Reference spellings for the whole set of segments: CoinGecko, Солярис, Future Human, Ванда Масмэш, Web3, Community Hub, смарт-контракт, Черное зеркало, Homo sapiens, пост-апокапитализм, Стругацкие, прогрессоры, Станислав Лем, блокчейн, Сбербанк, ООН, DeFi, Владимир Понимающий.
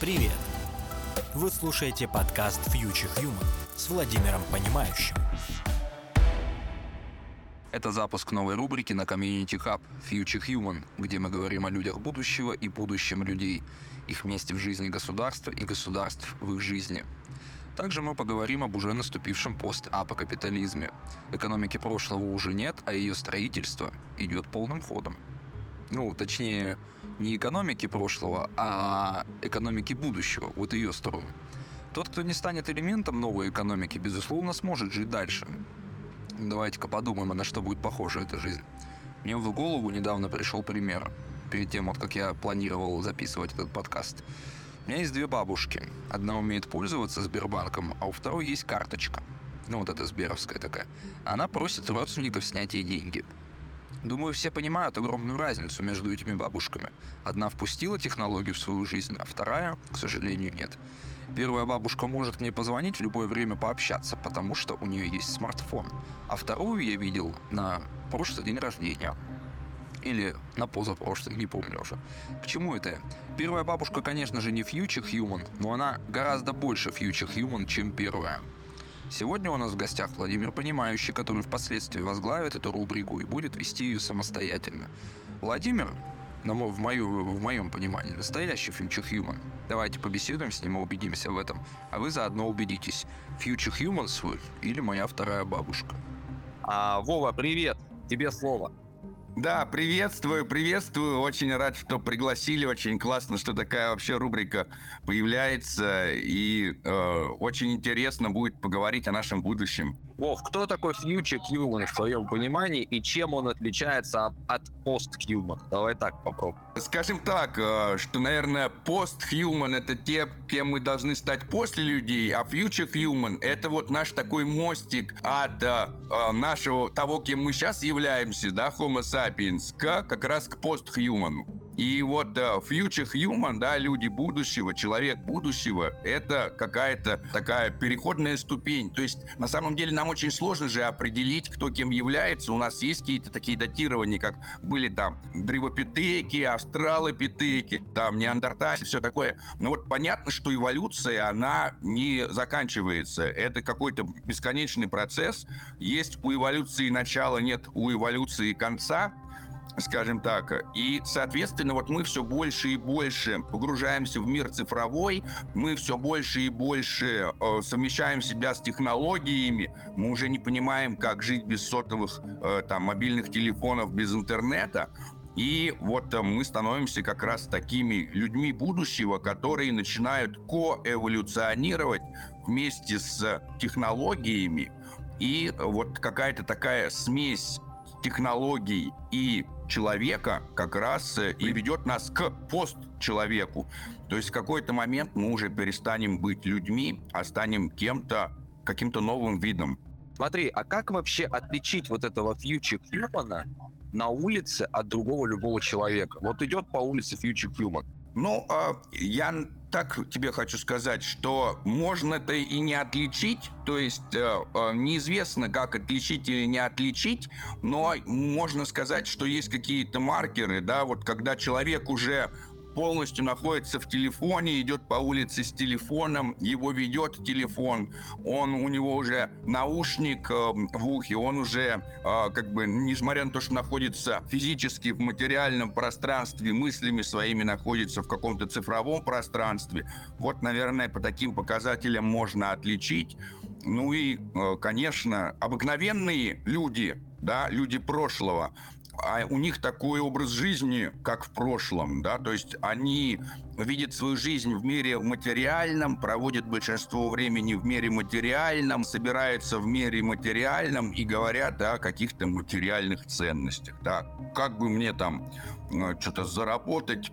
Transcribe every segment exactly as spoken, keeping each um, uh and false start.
Привет! Вы слушаете подкаст Future Human с Владимиром Понимающим. Это запуск новой рубрики на Community Hub Future Human, где мы говорим о людях будущего и будущем людей, их месте в жизни государства и государств в их жизни. Также мы поговорим об уже наступившем пост-апокапитализме. Экономики прошлого уже нет, а ее строительство идет полным ходом. Ну, точнее, не экономики прошлого, а экономики будущего, вот ее стороны. Тот, кто не станет элементом новой экономики, безусловно, сможет жить дальше. Давайте-ка подумаем, на что будет похожа эта жизнь. Мне в голову недавно пришел пример, перед тем, вот как я планировал записывать этот подкаст. У меня есть две бабушки. Одна умеет пользоваться Сбербанком, а у второй есть карточка. Ну, вот эта сберовская такая. Она просит родственников снять ей деньги. Думаю, все понимают огромную разницу между этими бабушками. Одна впустила технологию в свою жизнь, а вторая, к сожалению, нет. Первая бабушка может мне позвонить в любое время пообщаться, потому что у нее есть смартфон. А вторую я видел на прошлый день рождения. Или на позапрошлый, не помню уже. К чему это я? Первая бабушка, конечно же, не Future Human, но она гораздо больше Future Human, чем первая. Сегодня у нас в гостях Владимир Понимающий, который впоследствии возглавит эту рубрику и будет вести ее самостоятельно. Владимир, на мо- в, мою, в моем понимании, настоящий Future Human. Давайте побеседуем с ним и убедимся в этом. А вы заодно убедитесь, Future Human свой или моя вторая бабушка. А, Вова, привет! Тебе слово. Да, приветствую, приветствую. Очень рад, что пригласили. Очень классно, что такая вообще рубрика появляется. И э, очень интересно будет поговорить о нашем будущем. Вов, кто такой Future Human в твоем понимании и чем он отличается от, от Post-Human? Давай так попробуем. Скажем так, э, что, наверное, Post-Human — это те, кем мы должны стать после людей, а Future Human — это вот наш такой мостик от э, нашего, того, кем мы сейчас являемся, да, Homo sapiens, К, как раз к постхьюману. И вот uh, Future Human, да, люди будущего, человек будущего, это какая-то такая переходная ступень. То есть, на самом деле, нам очень сложно же определить, кто кем является. У нас есть какие-то такие датирования, как были там древопитеки, австралопитеки, там неандертальцы, все такое. Но вот понятно, что эволюция, она не заканчивается. Это какой-то бесконечный процесс. Есть у эволюции начало, нет у эволюции конца, скажем так. И, соответственно, вот мы все больше и больше погружаемся в мир цифровой, мы все больше и больше э, совмещаем себя с технологиями, мы уже не понимаем, как жить без сотовых, э, там, мобильных телефонов, без интернета. И вот э, мы становимся как раз такими людьми будущего, которые начинают коэволюционировать вместе с технологиями. И вот какая-то такая смесь технологий и человека как раз и ведет нас к постчеловеку. То есть в какой-то момент мы уже перестанем быть людьми, а станем кем-то, каким-то новым видом. Смотри, а как вообще отличить вот этого Future Human на улице от другого любого человека? Вот идет по улице Future Human. Ну, э, я так тебе хочу сказать, что можно-то и не отличить, то есть э, э, неизвестно, как отличить или не отличить, но можно сказать, что есть какие-то маркеры, да, вот когда человек уже полностью находится в телефоне, идет по улице с телефоном, его ведет телефон, он, у него уже наушник э, в ухе, он уже, э, как бы, несмотря на то, что находится физически в материальном пространстве, мыслями своими находится в каком-то цифровом пространстве. Вот, наверное, по таким показателям можно отличить. Ну и, э, конечно, обыкновенные люди, да, люди прошлого, а у них такой образ жизни, как в прошлом, да, то есть они видят свою жизнь в мире материальном, проводят большинство времени в мире материальном, собираются в мире материальном и говорят о каких-то материальных ценностях, да, как бы мне там что-то заработать,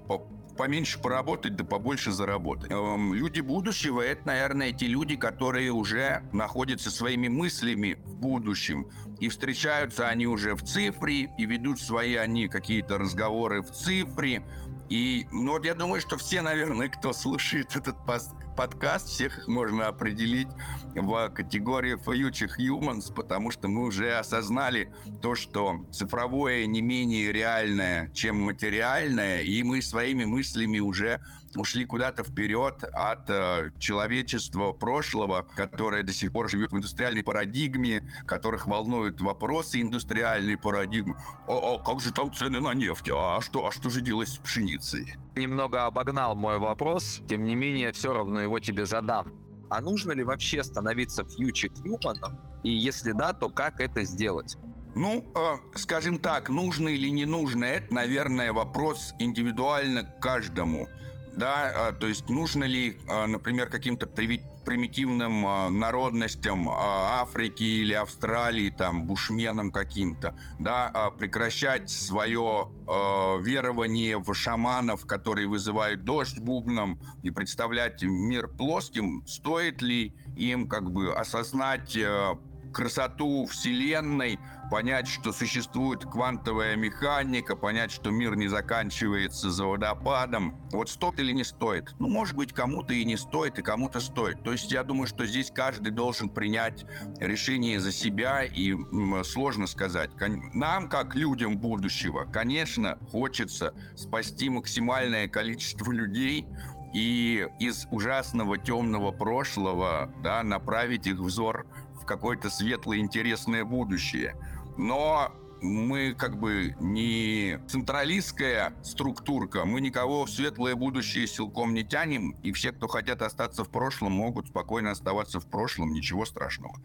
поменьше поработать, да побольше заработать. Эм, люди будущего — это, наверное, те люди, которые уже находятся своими мыслями в будущем. И встречаются они уже в цифре, и ведут свои они какие-то разговоры в цифре. И, ну, вот я думаю, что все, наверное, кто слушает этот пост, подкаст, всех их можно определить в категории Future Humans, потому что мы уже осознали то, что цифровое не менее реальное, чем материальное, и мы своими мыслями уже ушли куда-то вперед от э, человечества прошлого, которое до сих пор живет в индустриальной парадигме, которых волнуют вопросы индустриальной парадигмы. А как же там цены на нефть? А что, а что же делать с пшеницей? Немного обогнал мой вопрос, тем не менее, все равно его тебе задам. А нужно ли вообще становиться Future Human? И если да, то как это сделать? Ну, э, скажем так, нужно или не нужно, это, наверное, вопрос индивидуально каждому. Да, то есть нужно ли, например, каким-то примитивным народностям Африки или Австралии, там, бушменам каким-то, да, прекращать свое э, верование в шаманов, которые вызывают дождь бубном, и представлять мир плоским? Стоит ли им как бы осознать э, красоту Вселенной, понять, что существует квантовая механика, понять, что мир не заканчивается за водопадом? Вот стоит или не стоит? Ну, может быть, кому-то и не стоит, и кому-то стоит. То есть я думаю, что здесь каждый должен принять решение за себя, и м, сложно сказать. Нам, как людям будущего, конечно, хочется спасти максимальное количество людей и из ужасного темного прошлого, да, направить их взор в какое-то светлое, интересное будущее. Но мы как бы не централистская структурка, мы никого в светлое будущее силком не тянем, и все, кто хотят остаться в прошлом, могут спокойно оставаться в прошлом, ничего страшного.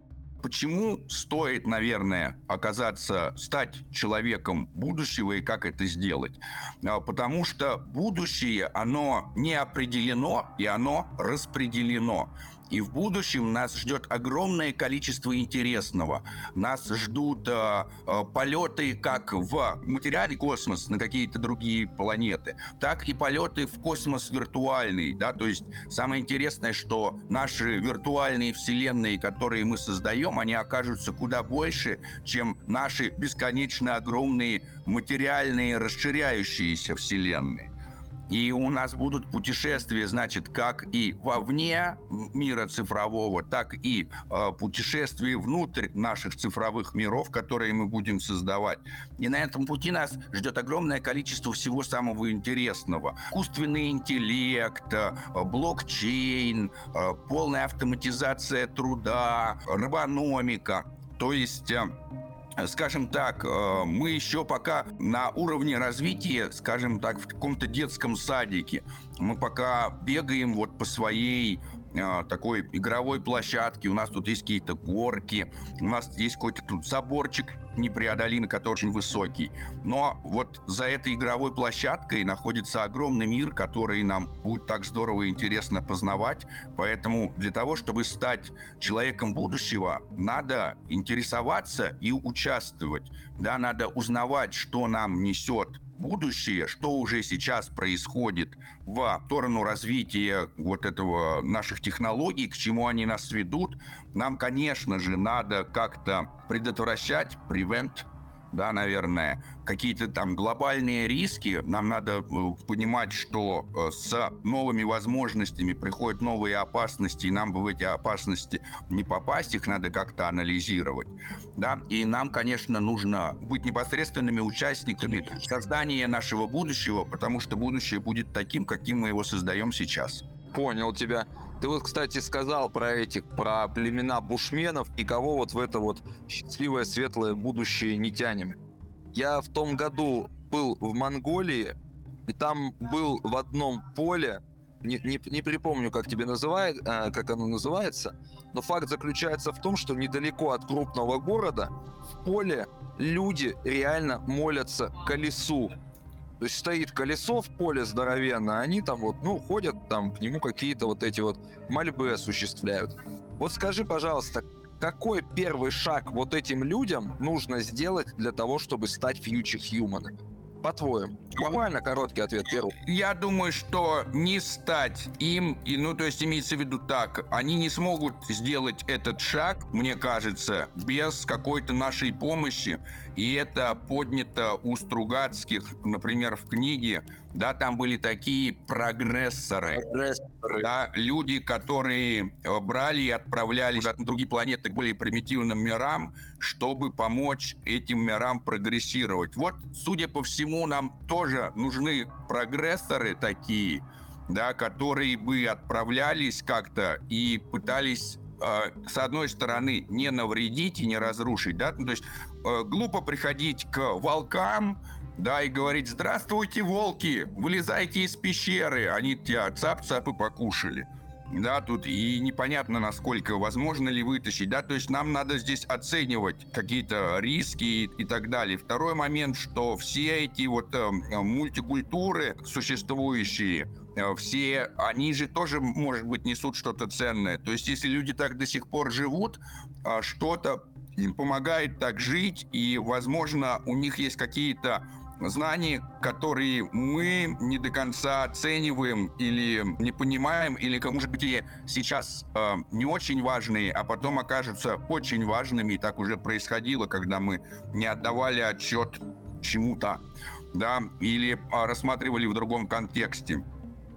Почему стоит, наверное, оказаться, стать человеком будущего и как это сделать? Потому что будущее, оно не определено, и оно распределено. И в будущем нас ждет огромное количество интересного. Нас ждут э, полеты как в материальный космос на какие-то другие планеты, так и полеты в космос виртуальный. Да? То есть самое интересное, что наши виртуальные вселенные, которые мы создаем, они окажутся куда больше, чем наши бесконечно огромные материальные расширяющиеся вселенные. И у нас будут путешествия, значит, как и вовне мира цифрового, так и э, путешествия внутрь наших цифровых миров, которые мы будем создавать. И на этом пути нас ждет огромное количество всего самого интересного. Искусственный интеллект, э, блокчейн, э, полная автоматизация труда, робономика. То есть... Э, Скажем так, мы еще пока на уровне развития, скажем так, в каком-то детском садике. Мы пока бегаем вот по своей такой игровой площадке. У нас тут есть какие-то горки, у нас есть какой-то тут заборчик непреодолимый, который очень высокий. Но вот за этой игровой площадкой находится огромный мир, который нам будет так здорово и интересно познавать. Поэтому для того, чтобы стать человеком будущего, надо интересоваться и участвовать. Да, надо узнавать, что нам несет будущее, что уже сейчас происходит в сторону развития вот этого наших технологий, к чему они нас ведут. Нам, конечно же, надо как-то предотвращать, prevent, да, наверное, какие-то там глобальные риски. Нам надо понимать, что с новыми возможностями приходят новые опасности, и нам бы в эти опасности не попасть, их надо как-то анализировать. Да? И нам, конечно, нужно быть непосредственными участниками создания нашего будущего, потому что будущее будет таким, каким мы его создаем сейчас. Понял тебя. Ты вот, кстати, сказал про этих, про племена бушменов и кого вот в это вот счастливое, светлое будущее не тянем. Я в том году был в Монголии, и там был в одном поле, не, не, не припомню, как тебе называет, как оно называется, но факт заключается в том, что недалеко от крупного города в поле люди реально молятся колесу. То есть стоит колесо в поле здоровенное, они там вот, ну, ходят там к нему, какие-то вот эти вот мольбы осуществляют. Вот скажи, пожалуйста, какой первый шаг вот этим людям нужно сделать для того, чтобы стать Future Human? По-твоему? Буквально короткий ответ первый. Я думаю, что не стать им, и, ну, то есть имеется в виду так, они не смогут сделать этот шаг, мне кажется, без какой-то нашей помощи, и это поднято у Стругацких, например, в книге, да, там были такие прогрессоры, прогрессоры. Да, люди, которые брали и отправлялись на другие планеты к более примитивным мирам, чтобы помочь этим мирам прогрессировать. Вот, судя по всему, нам тоже нужны прогрессоры такие, да, которые бы отправлялись как-то и пытались, с одной стороны, не навредить и не разрушить, да, ну, то есть э, глупо приходить к волкам, да, и говорить: здравствуйте, волки, вылезайте из пещеры, они тебя цап-цап и покушали, да, тут и непонятно, насколько возможно ли вытащить, да, то есть нам надо здесь оценивать какие-то риски и, и так далее. Второй момент, что все эти вот э, мультикультуры существующие, все, они же тоже, может быть, несут что-то ценное. То есть, если люди так до сих пор живут, что-то им помогает так жить, и, возможно, у них есть какие-то знания, которые мы не до конца оцениваем или не понимаем, или, может быть, сейчас э, не очень важные, а потом окажутся очень важными. И так уже происходило, когда мы не отдавали отчет чему-то, да, или рассматривали в другом контексте.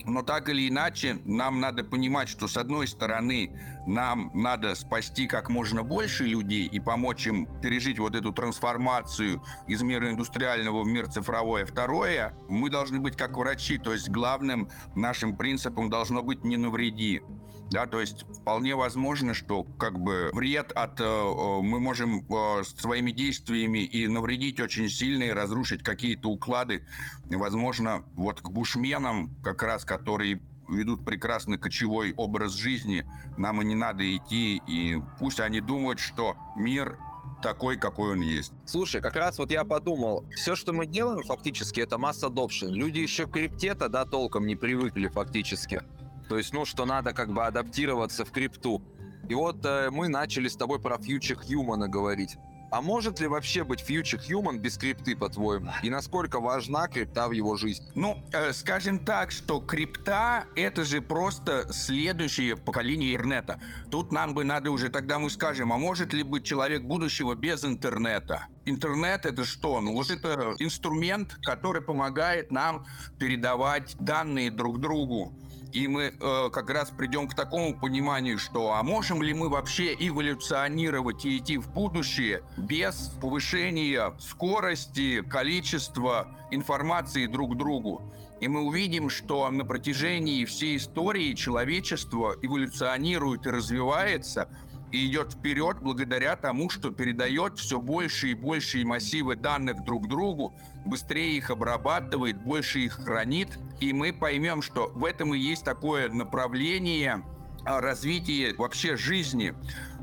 Но так или иначе, нам надо понимать, что, с одной стороны, нам надо спасти как можно больше людей и помочь им пережить вот эту трансформацию из мира индустриального в мир цифровой. А второе, мы должны быть как врачи, то есть главным нашим принципом должно быть «не навреди». Да, то есть вполне возможно, что как бы вред от... Э, мы можем э, своими действиями и навредить очень сильно, и разрушить какие-то уклады. И, возможно, вот к бушменам, как раз, которые ведут прекрасный кочевой образ жизни, нам и не надо идти, и пусть они думают, что мир такой, какой он есть. Слушай, как раз вот я подумал, все, что мы делаем фактически, это масс-адопшн. Люди еще к крипте-то, да, толком не привыкли фактически. То есть, ну, что надо как бы адаптироваться в крипту. И вот э, мы начали с тобой про Future Human говорить. А может ли вообще быть Future Human без крипты, по-твоему? И насколько важна крипта в его жизни? Ну, э, скажем так, что крипта — это же просто следующее поколение интернета. Тут нам бы надо уже, тогда мы скажем, а может ли быть человек будущего без интернета? Интернет — это что? Ну, вот это инструмент, который помогает нам передавать данные друг другу. И мы э, как раз придем к такому пониманию, что а можем ли мы вообще эволюционировать и идти в будущее без повышения скорости, количества информации друг другу? И мы увидим, что на протяжении всей истории человечество эволюционирует и развивается, и идет вперед благодаря тому, что передает все больше и больше массивы данных друг другу, быстрее их обрабатывает, больше их хранит. И мы поймем, что в этом и есть такое направление развития вообще жизни.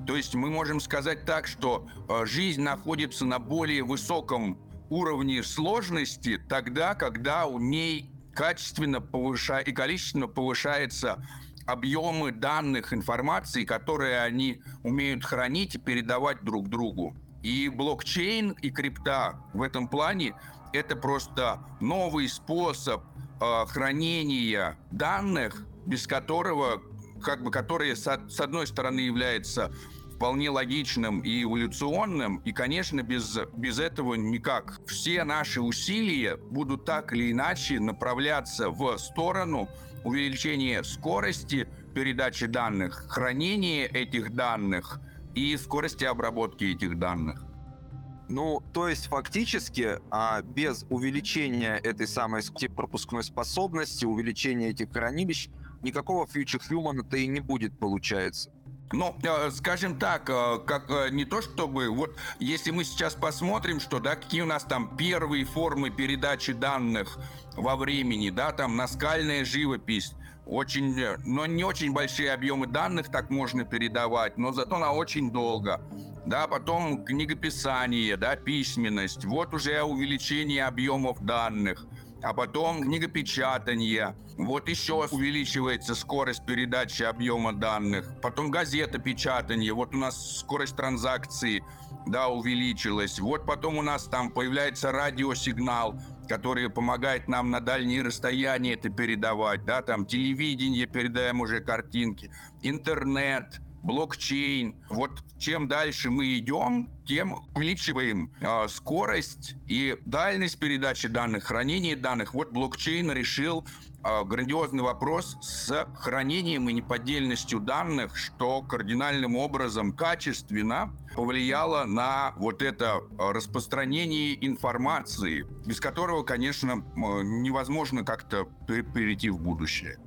То есть мы можем сказать так, что жизнь находится на более высоком уровне сложности тогда, когда у ней качественно повышается и количественно повышается объемы данных, информации, которые они умеют хранить и передавать друг другу. И блокчейн, и крипта в этом плане — это просто новый способ э, хранения данных, без которого, как бы, который, с, с одной стороны, является вполне логичным и эволюционным, и, конечно, без, без этого никак. Все наши усилия будут так или иначе направляться в сторону увеличения скорости передачи данных, хранения этих данных и скорости обработки этих данных. Ну, то есть фактически а, без увеличения этой самой пропускной способности, увеличения этих хранилищ, никакого Future Human-то и не будет, получается. Но, скажем так, как не то чтобы... Вот если мы сейчас посмотрим, что, да, какие у нас там первые формы передачи данных во времени, да, там наскальная живопись, очень, но не очень большие объемы данных так можно передавать, но зато на очень долго. Да, потом книгописание, да, письменность, вот уже увеличение объемов данных. А потом книгопечатание. Вот еще увеличивается скорость передачи объема данных. Потом газетопечатание. Вот у нас скорость транзакции, да, увеличилась. Вот потом у нас там появляется радиосигнал, который помогает нам на дальние расстояния это передавать. Да, там телевидение, передаем уже картинки. Интернет, блокчейн. Вот чем дальше мы идем, тем увеличиваем э, скорость и дальность передачи данных, хранение данных. Вот блокчейн решил э, грандиозный вопрос с хранением и неподдельностью данных, что кардинальным образом качественно повлияло на вот это распространение информации, без которого, конечно, невозможно как-то перейти в будущее.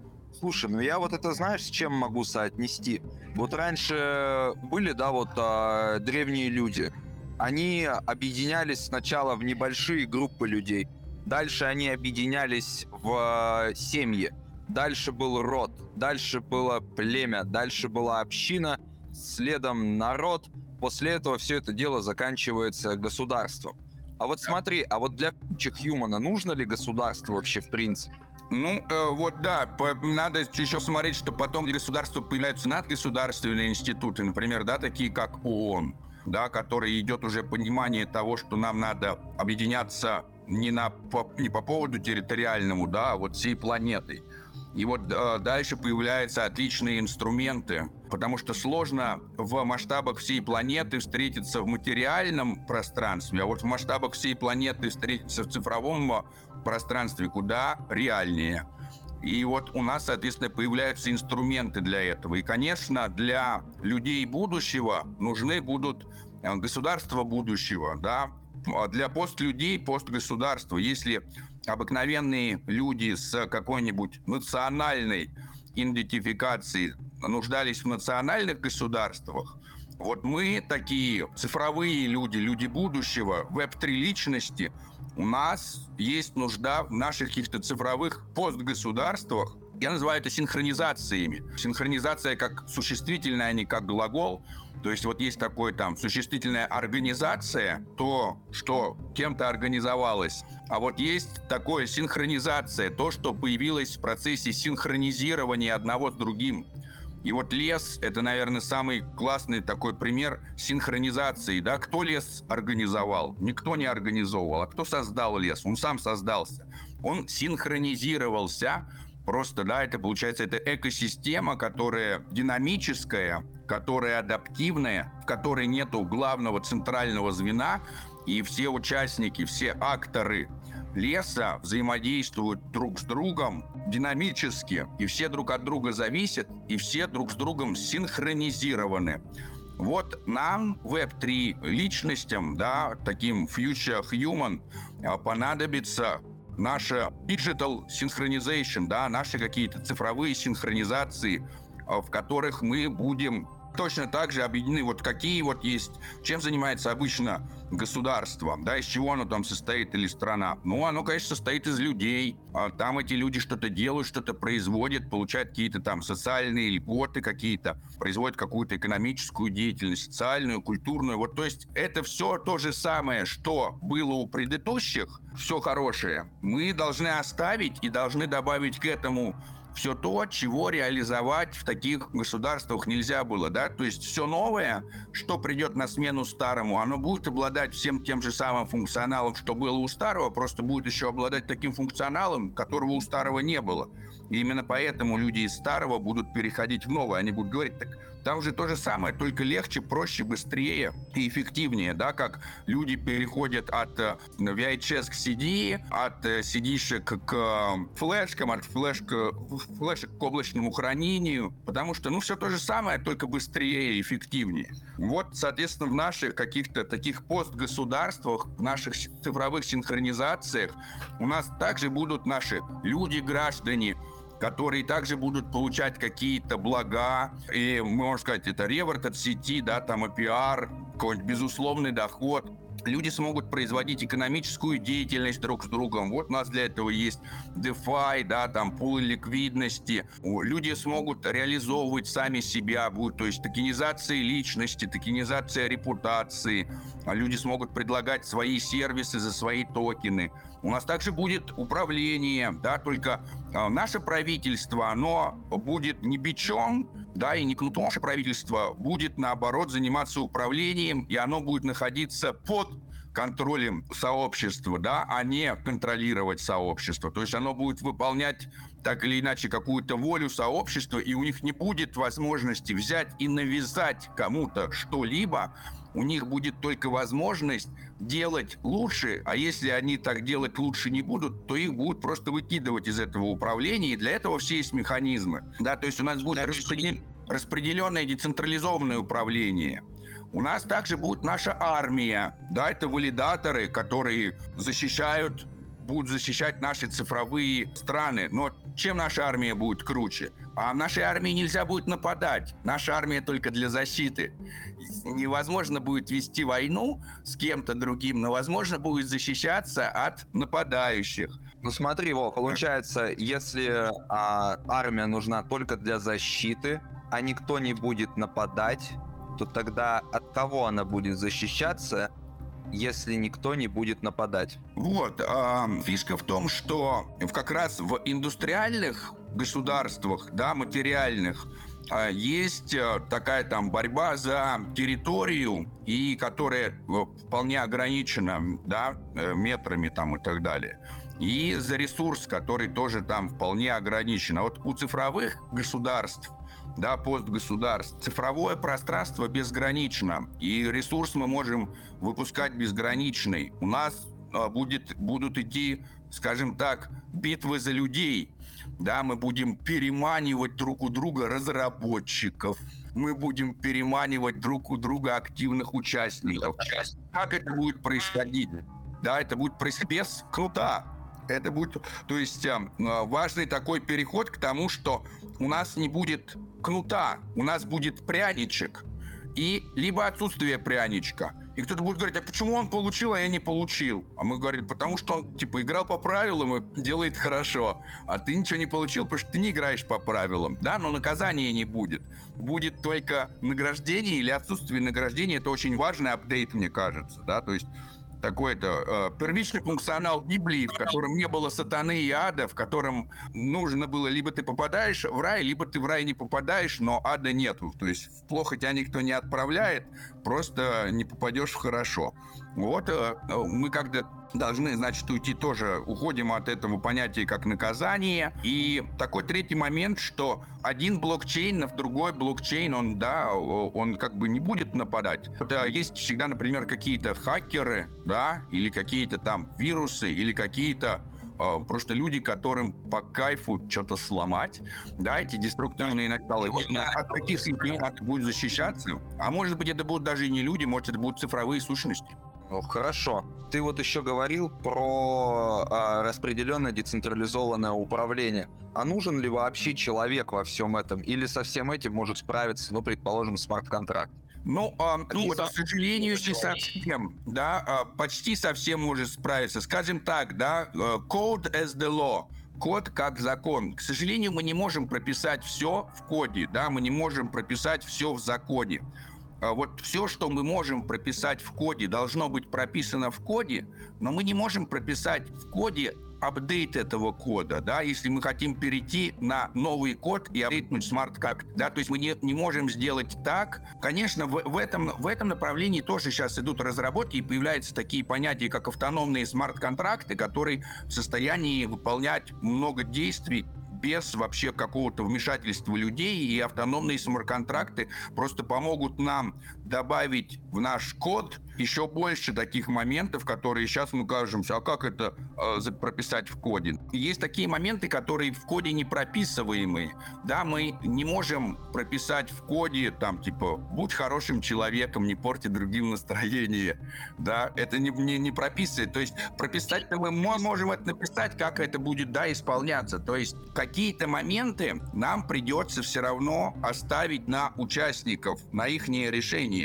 Слушай, ну я вот это, знаешь, с чем могу соотнести? Вот раньше были, да, вот э, древние люди. Они объединялись сначала в небольшие группы людей. Дальше они объединялись в э, семьи. Дальше был род. Дальше было племя. Дальше была община. Следом народ. После этого все это дело заканчивается государством. А вот смотри, а вот для Future Human нужно ли государство вообще в принципе? Ну, э, вот да, по, надо еще смотреть, что потом государства появляются надгосударственные институты, например, да, такие как ООН, да, которые идет уже понимание того, что нам надо объединяться не, на, по, не по поводу территориальному, да, а вот всей планеты. И вот э, дальше появляются отличные инструменты, потому что сложно в масштабах всей планеты встретиться в материальном пространстве, а вот в масштабах всей планеты встретиться в цифровом пространстве куда реальнее. И вот у нас, соответственно, появляются инструменты для этого. И, конечно, для людей будущего нужны будут государства будущего, да, для постлюдей постгосударства. Если обыкновенные люди с какой-нибудь национальной идентификацией нуждались в национальных государствах, вот мы, такие цифровые люди, люди будущего, веб три личности, у нас есть нужда в наших каких-то цифровых постгосударствах. Я называю это синхронизациями. Синхронизация как существительное, а не как глагол. То есть вот есть такое там существительная организация, то, что кем-то организовалось. А вот есть такое синхронизация, то, что появилось в процессе синхронизирования одного с другим. И вот лес — это, наверное, самый классный такой пример синхронизации. Да? Кто лес организовал? Никто не организовывал. А кто создал лес? Он сам создался. Он синхронизировался. Просто, да, это, получается, это экосистема, которая динамическая, которая адаптивная, в которой нету главного центрального звена, и все участники, все акторы леса взаимодействуют друг с другом динамически, и все друг от друга зависят, и все друг с другом синхронизированы. Вот нам, веб три личностям, да, таким Future Human, понадобится наша digital synchronization, да, наши какие-то цифровые синхронизации, в которых мы будем точно так же объединены. Вот какие вот есть, чем занимается обычно государство, да, из чего оно там состоит или страна. Ну, оно, конечно, состоит из людей. А там эти люди что-то делают, что-то производят, получают какие-то там социальные льготы какие-то, производят какую-то экономическую деятельность, социальную, культурную. Вот, то есть это все то же самое, что было у предыдущих, все хорошее. Мы должны оставить и должны добавить к этому все то, чего реализовать в таких государствах нельзя было, да, то есть все новое, что придет на смену старому, оно будет обладать всем тем же самым функционалом, что было у старого, просто будет еще обладать таким функционалом, которого у старого не было. И именно поэтому люди из старого будут переходить в новое, они будут говорить, так там же то же самое, только легче, проще, быстрее и эффективнее, да, как люди переходят от ви эйч эс к си ди, от си ди-шек к флешкам, от флешек флешек к облачному хранению, потому что, ну, все то же самое, только быстрее и эффективнее. Вот, соответственно, в наших каких-то таких постгосударствах, в наших цифровых синхронизациях у нас также будут наши люди-граждане, которые также будут получать какие-то блага, и, можно сказать, это реворд от сети, да, там, эй пи ар, какой-нибудь безусловный доход. Люди смогут производить экономическую деятельность друг с другом. Вот у нас для этого есть DeFi, да, там пулы ликвидности. Люди смогут реализовывать сами себя, будут, то есть токенизация личности, токенизация репутации. Люди смогут предлагать свои сервисы за свои токены. У нас также будет управление, да, только наше правительство, оно будет не бичом, да, и не кнутом. Наше правительство будет, наоборот, заниматься управлением, и оно будет находиться под контролем сообщества, да, а не контролировать сообщество. То есть оно будет выполнять так или иначе какую-то волю сообщества, и у них не будет возможности взять и навязать кому-то что-либо. У них будет только возможность делать лучше, а если они так делать лучше не будут, то их будут просто выкидывать из этого управления, и для этого все есть механизмы. Да, то есть у нас будет распредел... распределенное децентрализованное управление. У нас также будет наша армия, да, это валидаторы, которые защищают будут защищать наши цифровые страны. Но чем наша армия будет круче? А нашей армии нельзя будет нападать. Наша армия только для защиты. Невозможно будет вести войну с кем-то другим, но возможно будет защищаться от нападающих. Ну смотри, Вова, получается, если а, армия нужна только для защиты, а никто не будет нападать, то тогда от кого она будет защищаться, если никто не будет нападать? Вот, э, фишка в том, что как раз в индустриальных государствах, да, материальных, э, есть такая там борьба за территорию, и которая вполне ограничена, да, метрами там и так далее. И за ресурс, который тоже там вполне ограничен. А вот у цифровых государств, да, постгосударств, цифровое пространство безгранично, и ресурс мы можем выпускать безграничный. У нас будет, будут идти, скажем так, битвы за людей. Да, мы будем переманивать друг у друга разработчиков, мы будем переманивать друг у друга активных участников. Как это будет происходить? Да, это будет происходить без кнута. Это будет, то есть, важный такой переход к тому, что у нас не будет кнута, у нас будет пряничек, и либо отсутствие пряничка. И кто-то будет говорить, а почему он получил, а я не получил? А мы говорим, потому что он, типа, играл по правилам и делает хорошо, а ты ничего не получил, потому что ты не играешь по правилам, да, но наказания не будет. Будет только награждение или отсутствие награждения, это очень важный апдейт, мне кажется, да, то есть... Такой-то э, первичный функционал Библии, в котором не было сатаны и ада, в котором нужно было либо ты попадаешь в рай, либо ты в рай не попадаешь, но ада нету. То есть плохо тебя никто не отправляет, просто не попадешь в хорошо. Вот э, мы как-то должны, значит, уйти тоже, уходим от этого понятия как наказание. И такой третий момент, что один блокчейн на другой блокчейн, он, да, он как бы не будет нападать. Это есть всегда, например, какие-то хакеры, да, или какие-то там вирусы, или какие-то э, просто люди, которым по кайфу что-то сломать, да, эти деструктивные накалы. Вот от таких симптомов будет защищаться, а может быть, это будут даже и не люди, может, это будут цифровые сущности. Ну, хорошо. Ты вот еще говорил про э, распределенное децентрализованное управление. А нужен ли вообще человек во всем этом? Или со всем этим может справиться, ну, предположим, смарт-контракт? Ну, э, ну вот, к сожалению, не совсем, да, э, почти совсем может справиться. Скажем так, да, code as the law, код как закон. К сожалению, мы не можем прописать все в коде, да, мы не можем прописать все в законе. Вот все, что мы можем прописать в коде, должно быть прописано в коде, но мы не можем прописать в коде апдейт этого кода, да, если мы хотим перейти на новый код и апдейтнуть смарт-контракт, да, то есть мы не, не можем сделать так. Конечно, в, в, этом, в этом направлении тоже сейчас идут разработки и появляются такие понятия, как автономные смарт-контракты, которые в состоянии выполнять много действий без вообще какого-то вмешательства людей, и автономные смарт-контракты просто помогут нам добавить в наш код еще больше таких моментов, которые сейчас мы кажемся, а как это э, прописать в коде? Есть такие моменты, которые в коде не прописываемые. Да, мы не можем прописать в коде, там, типа, будь хорошим человеком, не порти другим настроение. Да, это не, не, не прописывает. То есть прописать мы можем это написать, как это будет, да, исполняться. То есть какие-то моменты нам придется все равно оставить на участников, на их решение.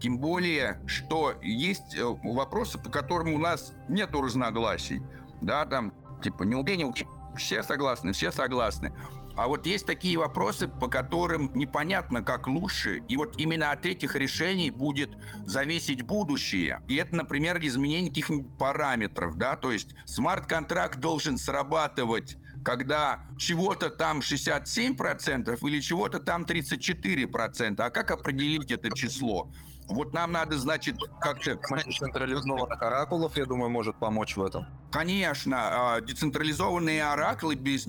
Тем более, что есть вопросы, по которым у нас нету разногласий. Да, там, типа, не убей, не убей. Все согласны, все согласны. А вот есть такие вопросы, по которым непонятно, как лучше. И вот именно от этих решений будет зависеть будущее. И это, например, изменение каких-нибудь параметров. Да? То есть смарт-контракт должен срабатывать, когда чего-то там шестьдесят семь процентов или чего-то там тридцать четыре процента. А как определить это число? Вот нам надо, значит, как-то... Децентрализованных оракулов, я думаю, может помочь в этом. Конечно, децентрализованные оракулы, без,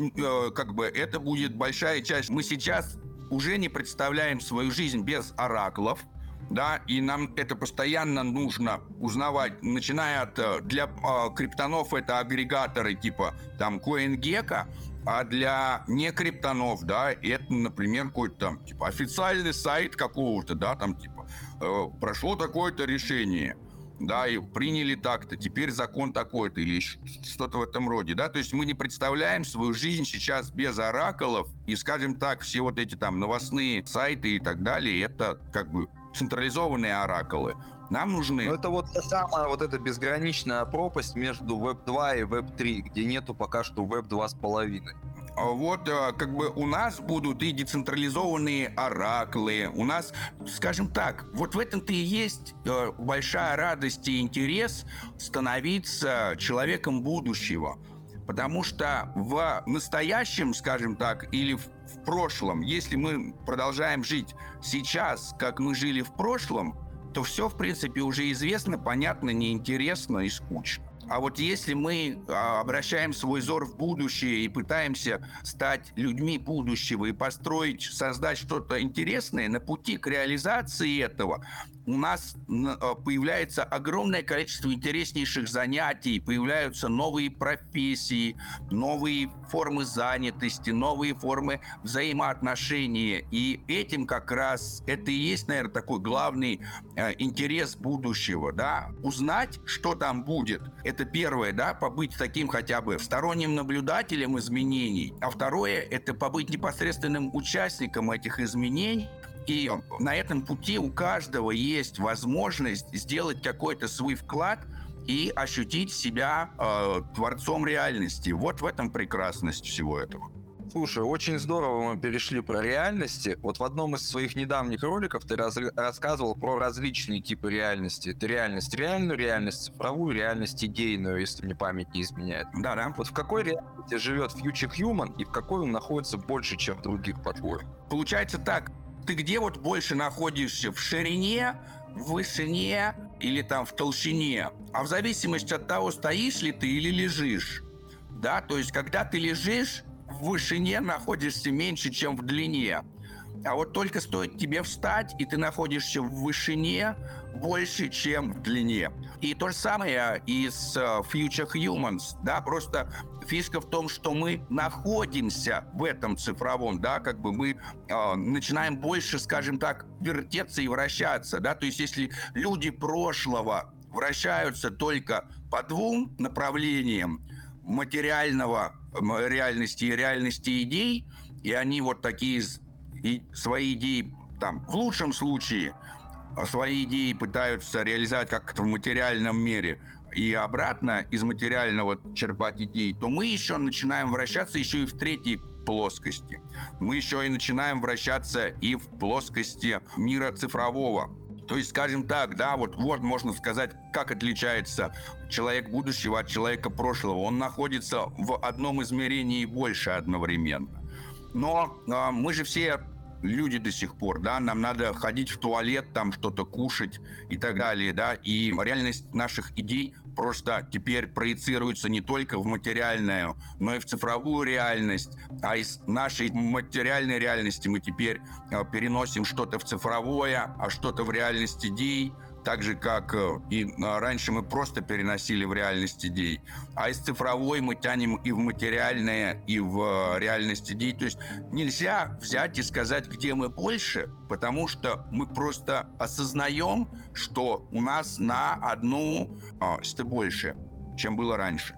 как бы, это будет большая часть. Мы сейчас уже не представляем свою жизнь без оракулов, да, и нам это постоянно нужно узнавать, начиная от... Для криптонов это агрегаторы типа там CoinGecko, а для не криптонов, да, это, например, какой-то там типа официальный сайт какого-то, да, там типа прошло такое-то решение. да, и приняли так-то, теперь закон такой-то или что-то в этом роде, да, то есть мы не представляем свою жизнь сейчас без оракулов, и, скажем так, все вот эти там новостные сайты и так далее, это как бы централизованные оракулы. Нам нужны... Но это вот та самая вот эта безграничная пропасть между веб два и веб три, где нету пока что веб два с половиной. Вот, как бы, у нас будут и децентрализованные оракулы, у нас, скажем так, вот в этом-то и есть большая радость и интерес становиться человеком будущего, потому что в настоящем, скажем так, или в прошлом, если мы продолжаем жить сейчас, как мы жили в прошлом, то все, в принципе, уже известно, понятно, неинтересно и скучно. А вот если мы обращаем свой взор в будущее и пытаемся стать людьми будущего и построить, создать что-то интересное, на пути к реализации этого у нас появляется огромное количество интереснейших занятий, появляются новые профессии, новые формы занятости, новые формы взаимоотношений. И этим как раз это и есть, наверное, такой главный интерес будущего, да? Узнать, что там будет. Это первое, да, побыть таким хотя бы сторонним наблюдателем изменений. А второе, это побыть непосредственным участником этих изменений. И на этом пути у каждого есть возможность сделать какой-то свой вклад и ощутить себя э, творцом реальности. Вот в этом прекрасность всего этого. Слушай, очень здорово мы перешли про реальности. Вот в одном из своих недавних роликов ты раз, рассказывал про различные типы реальности. Это реальность реальную, реальность цифровую, реальность идейную, если мне память не изменяет. Да, да. Вот в какой реальности живет Future Human и в какой он находится больше, чем в других платформах? Получается так. Ты где вот больше находишься, в ширине, в вышине или там в толщине? А в зависимости от того, стоишь ли ты или лежишь. Да, то есть когда ты лежишь, в вышине находишься меньше, чем в длине. А вот только стоит тебе встать, и ты находишься в вышине больше, чем в длине. И то же самое и с Future Humans, да, просто фишка в том, что мы находимся в этом цифровом, да, как бы мы э, начинаем больше, скажем так, вертеться и вращаться, да, то есть если люди прошлого вращаются только по двум направлениям материального реальности и реальности идей, и они вот такие и свои идеи, там, в лучшем случае, свои идеи пытаются реализовать как-то в материальном мире и обратно из материального черпать идей, то мы еще начинаем вращаться еще и в третьей плоскости. Мы еще и начинаем вращаться и в плоскости мира цифрового. То есть, скажем так, да, вот, вот можно сказать, как отличается человек будущего от человека прошлого. Он находится в одном измерении и больше одновременно. Но э, мы же все люди до сих пор, да, нам надо ходить в туалет, там что-то кушать и так далее, да, и реальность наших идей просто теперь проецируется не только в материальную, но и в цифровую реальность, а из нашей материальной реальности мы теперь переносим что-то в цифровое, а что-то в реальность идей, так же, как и раньше мы просто переносили в реальность идей, а из цифровой мы тянем и в материальное, и в реальность идей. То есть нельзя взять и сказать, где мы больше, потому что мы просто осознаем, что у нас на одну сто больше, чем было раньше.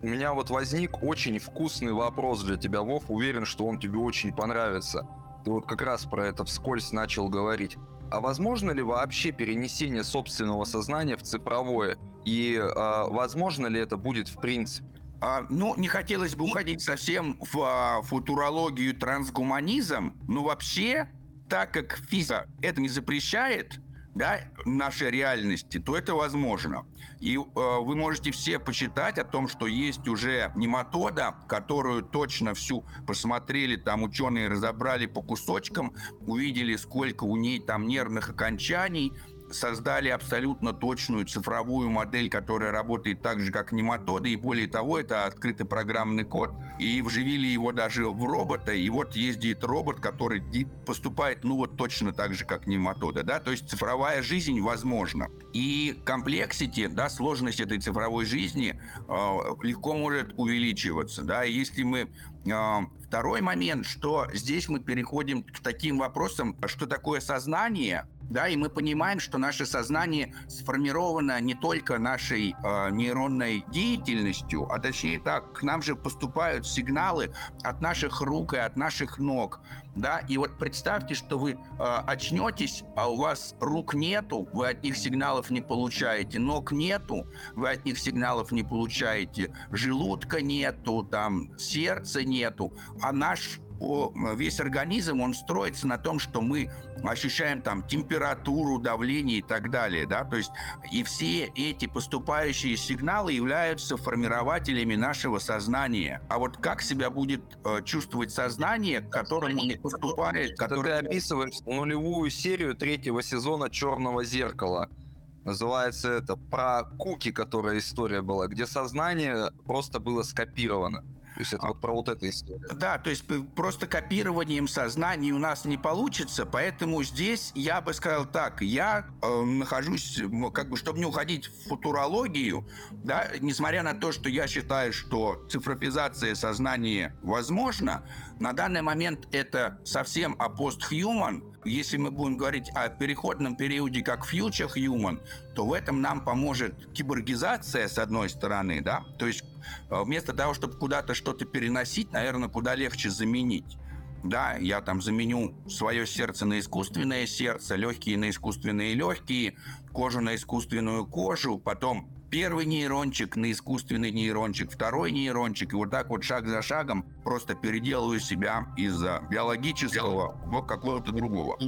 У меня вот возник очень вкусный вопрос для тебя, Вов. Уверен, что он тебе очень понравится. Ты вот как раз про это вскользь начал говорить. А возможно ли вообще перенесение собственного сознания в цифровое? И э, возможно ли это будет в принципе? А, ну, не хотелось бы уходить совсем в а, футурологию и трансгуманизм, но вообще, так как физика это не запрещает, да, нашей реальности, то это возможно. И э, вы можете все почитать о том, что есть уже нематода, которую точно всю посмотрели, там ученые разобрали по кусочкам, увидели, сколько у ней там нервных окончаний, создали абсолютно точную цифровую модель, которая работает так же, как нематода, и более того, это открытый программный код, и вживили его даже в робота, и вот ездит робот, который поступает, ну вот точно так же, как нематода, да, то есть цифровая жизнь возможна. И комплексити, да, сложность этой цифровой жизни э, легко может увеличиваться, да, и если мы Второй момент, что здесь мы переходим к таким вопросам, что такое сознание, да, и мы понимаем, что наше сознание сформировано не только нашей э, нейронной деятельностью, а точнее так, к нам же поступают сигналы от наших рук и от наших ног, да, и вот представьте, что вы э, очнетесь, а у вас рук нету, вы от них сигналов не получаете, ног нету, вы от них сигналов не получаете, желудка нету, там, сердца нету, а наш весь организм, он строится на том, что мы ощущаем там температуру, давление и так далее, да, то есть и все эти поступающие сигналы являются формирователями нашего сознания. А вот как себя будет э, чувствовать сознание, к которому не поступает... Который... Ты описываешь нулевую серию третьего сезона «Черного зеркала». Называется это про куки, которая история была, где сознание просто было скопировано. То есть это вот про вот эту историю. Да, то есть просто копированием сознания у нас не получится, поэтому здесь я бы сказал так, я э, нахожусь, как бы, чтобы не уходить в футурологию, да, несмотря на то, что я считаю, что цифровизация сознания возможна, на данный момент это совсем post human. Если мы будем говорить о переходном периоде как Future Human, то в этом нам поможет киборгизация, с одной стороны, да, то есть вместо того, чтобы куда-то что-то переносить, наверное, куда легче заменить. Да, я там заменю свое сердце на искусственное сердце, легкие на искусственные легкие, кожу на искусственную кожу, потом первый нейрончик на искусственный нейрончик, второй нейрончик, и вот так вот шаг за шагом просто переделываю себя из-за биологического в какого-то другого.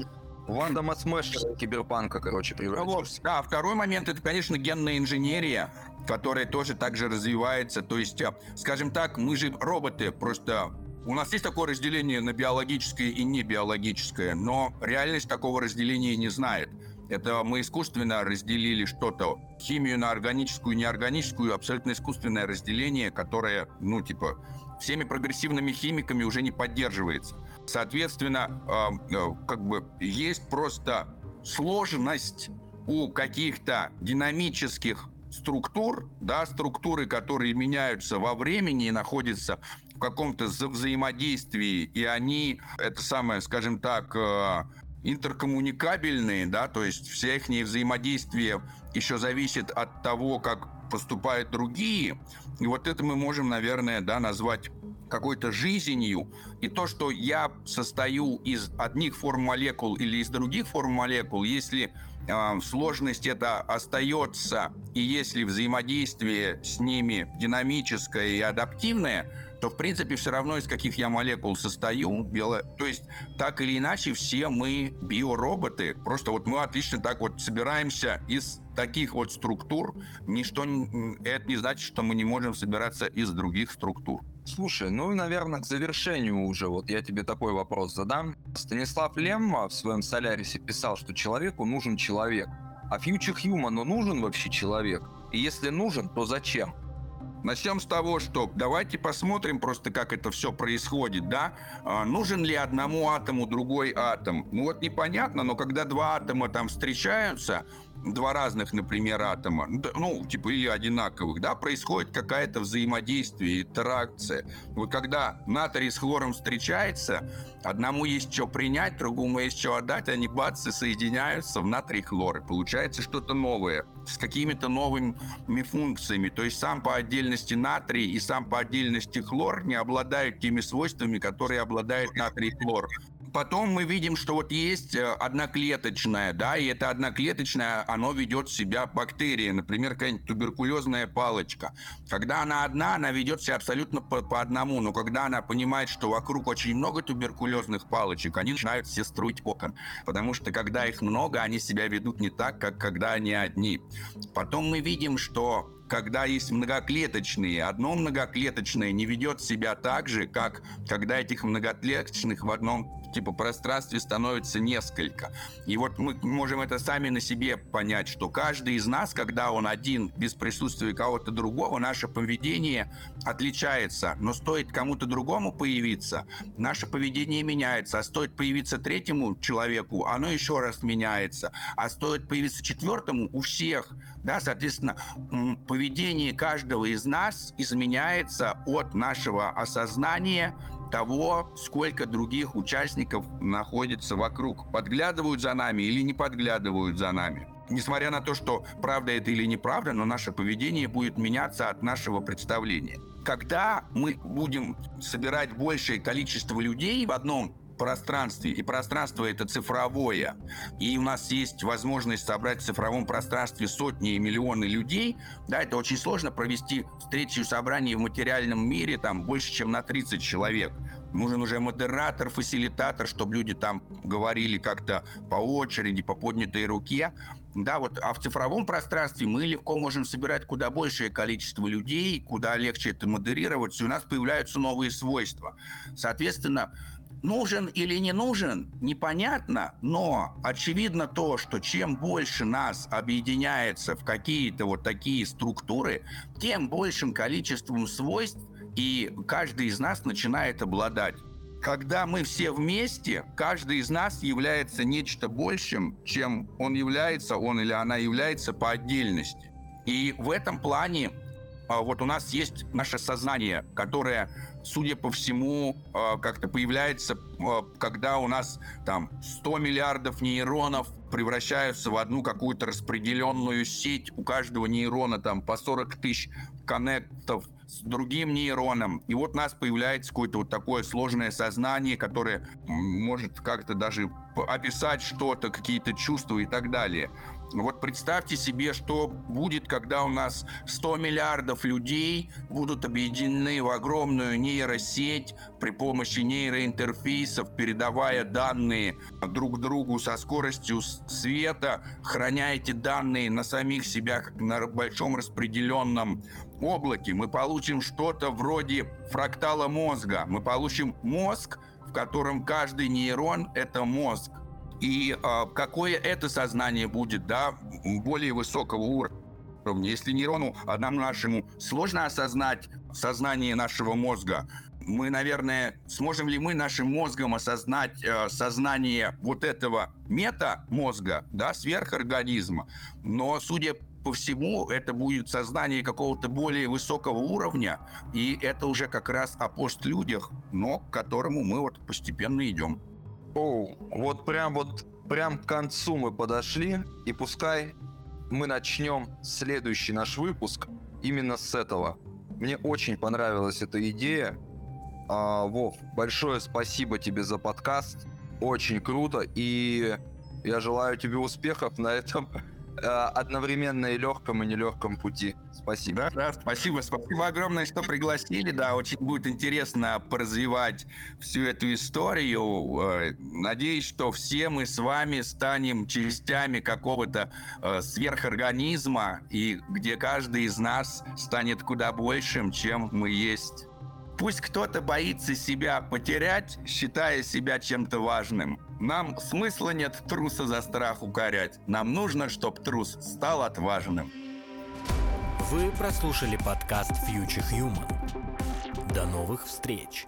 Ванда Масмэш киберпанка, короче, превратился. Да, второй момент, это, конечно, генная инженерия, которая тоже так же развивается. То есть, скажем так, мы же роботы, просто у нас есть такое разделение на биологическое и небиологическое, но реальность такого разделения не знает. Это мы искусственно разделили что-то, химию на органическую и неорганическую, абсолютно искусственное разделение, которое, ну, типа, всеми прогрессивными химиками уже не поддерживается. Соответственно, э, э, как бы есть просто сложность у каких-то динамических структур, да, структуры, которые меняются во времени и находятся в каком-то вза- взаимодействии, и они, это самое, скажем так, э, интеркоммуникабельные, да, то есть все их взаимодействие еще зависит от того, как поступают другие. И вот это мы можем, наверное, да, назвать какой-то жизнью. И то, что я состою из одних форм молекул или из других форм молекул, если э, сложность эта остается, и если взаимодействие с ними динамическое и адаптивное, то, в принципе, все равно, из каких я молекул состою. Бело... То есть, так или иначе, все мы биороботы. Просто вот мы отлично так вот собираемся из таких вот структур. Ничто не... Это не значит, что мы не можем собираться из других структур. Слушай, ну, наверное, к завершению уже вот я тебе такой вопрос задам. Станислав Лем в своем «Солярисе» писал, что человеку нужен человек. А Future Human, ну, нужен вообще человек? И если нужен, то зачем? Начнем с того, что давайте посмотрим просто, как это все происходит, да? А, нужен ли одному атому другой атом? Ну вот непонятно, но когда два атома там встречаются, два разных, например, атома, ну, типа, или одинаковых, да, происходит какое-то взаимодействие, интеракция. Вот когда натрий с хлором встречается, одному есть что принять, другому есть что отдать, они, бац, и соединяются в натрий-хлор. Получается что-то новое, с какими-то новыми функциями. То есть сам по отдельности натрий и сам по отдельности хлор не обладают теми свойствами, которые обладают натрий-хлор. Потом мы видим, что вот есть одноклеточное, да, и это одноклеточное, оно ведет себя бактерия, например, какая-нибудь туберкулезная палочка. Когда она одна, она ведет себя абсолютно по, по одному, но когда она понимает, что вокруг очень много туберкулезных палочек, они начинают все строить кокон, потому что когда их много, они себя ведут не так, как когда они одни. Потом мы видим, что когда есть многоклеточные, одно многоклеточное не ведет себя так же, как когда этих многоклеточных в одном типа пространстве становится несколько. И вот мы можем это сами на себе понять, что каждый из нас, когда он один, без присутствия кого-то другого, наше поведение отличается. Но стоит кому-то другому появиться, наше поведение меняется. А стоит появиться третьему человеку, оно еще раз меняется. А стоит появиться четвертому у всех, да, соответственно, поведение каждого из нас изменяется от нашего осознания того, сколько других участников находится вокруг. Подглядывают за нами или не подглядывают за нами. Несмотря на то, что правда это или неправда, но наше поведение будет меняться от нашего представления. Когда мы будем собирать большее количество людей в одном пространстве, и пространство это цифровое, и у нас есть возможность собрать в цифровом пространстве сотни и миллионы людей, да, это очень сложно провести встречу и собрание в материальном мире там больше, чем на тридцать человек. Нужен уже модератор, фасилитатор, чтобы люди там говорили как-то по очереди, по поднятой руке. Да, вот, а в цифровом пространстве мы легко можем собирать куда большее количество людей, куда легче это модерировать, и у нас появляются новые свойства. Соответственно, нужен или не нужен, непонятно, но очевидно то, что чем больше нас объединяется в какие-то вот такие структуры, тем большим количеством свойств и каждый из нас начинает обладать. Когда мы все вместе, каждый из нас является нечто большим, чем он является, он или она является по отдельности. И в этом плане вот у нас есть наше сознание, которое, судя по всему, как-то появляется, когда у нас там сто миллиардов нейронов превращаются в одну какую-то распределенную сеть. У каждого нейрона там по сорок тысяч коннектов с другим нейроном. И вот у нас появляется какое-то вот такое сложное сознание, которое может как-то даже описать что-то, какие-то чувства и так далее. Вот представьте себе, что будет, когда у нас сто миллиардов людей будут объединены в огромную нейросеть при помощи нейроинтерфейсов, передавая данные друг другу со скоростью света, храня эти данные на самих себя, как на большом распределенном облаке. Мы получим что-то вроде фрактала мозга. Мы получим мозг, в котором каждый нейрон – это мозг. И э, какое это сознание будет, да, более высокого уровня? Если нейрону одному нашему сложно осознать сознание нашего мозга, мы, наверное, сможем ли мы нашим мозгом осознать э, сознание вот этого мета-мозга, да, сверхорганизма? Но, судя по всему, это будет сознание какого-то более высокого уровня, и это уже как раз о постлюдях, но к которому мы вот постепенно идем. Оу, вот прям вот прям к концу мы подошли, и пускай мы начнем следующий наш выпуск именно с этого. Мне очень понравилась эта идея. А, Вов, большое спасибо тебе за подкаст, очень круто, и я желаю тебе успехов на этом а, одновременно и легком, и нелегком пути. Спасибо. Да, да, спасибо, спасибо огромное, что пригласили. Да, очень будет интересно поразвивать всю эту историю. Надеюсь, что все мы с вами станем частями какого-то э, сверхорганизма, и где каждый из нас станет куда большим, чем мы есть. Пусть кто-то боится себя потерять, считая себя чем-то важным. Нам смысла нет труса за страх укорять. Нам нужно, чтобы трус стал отважным. Вы прослушали подкаст Future Human. До новых встреч!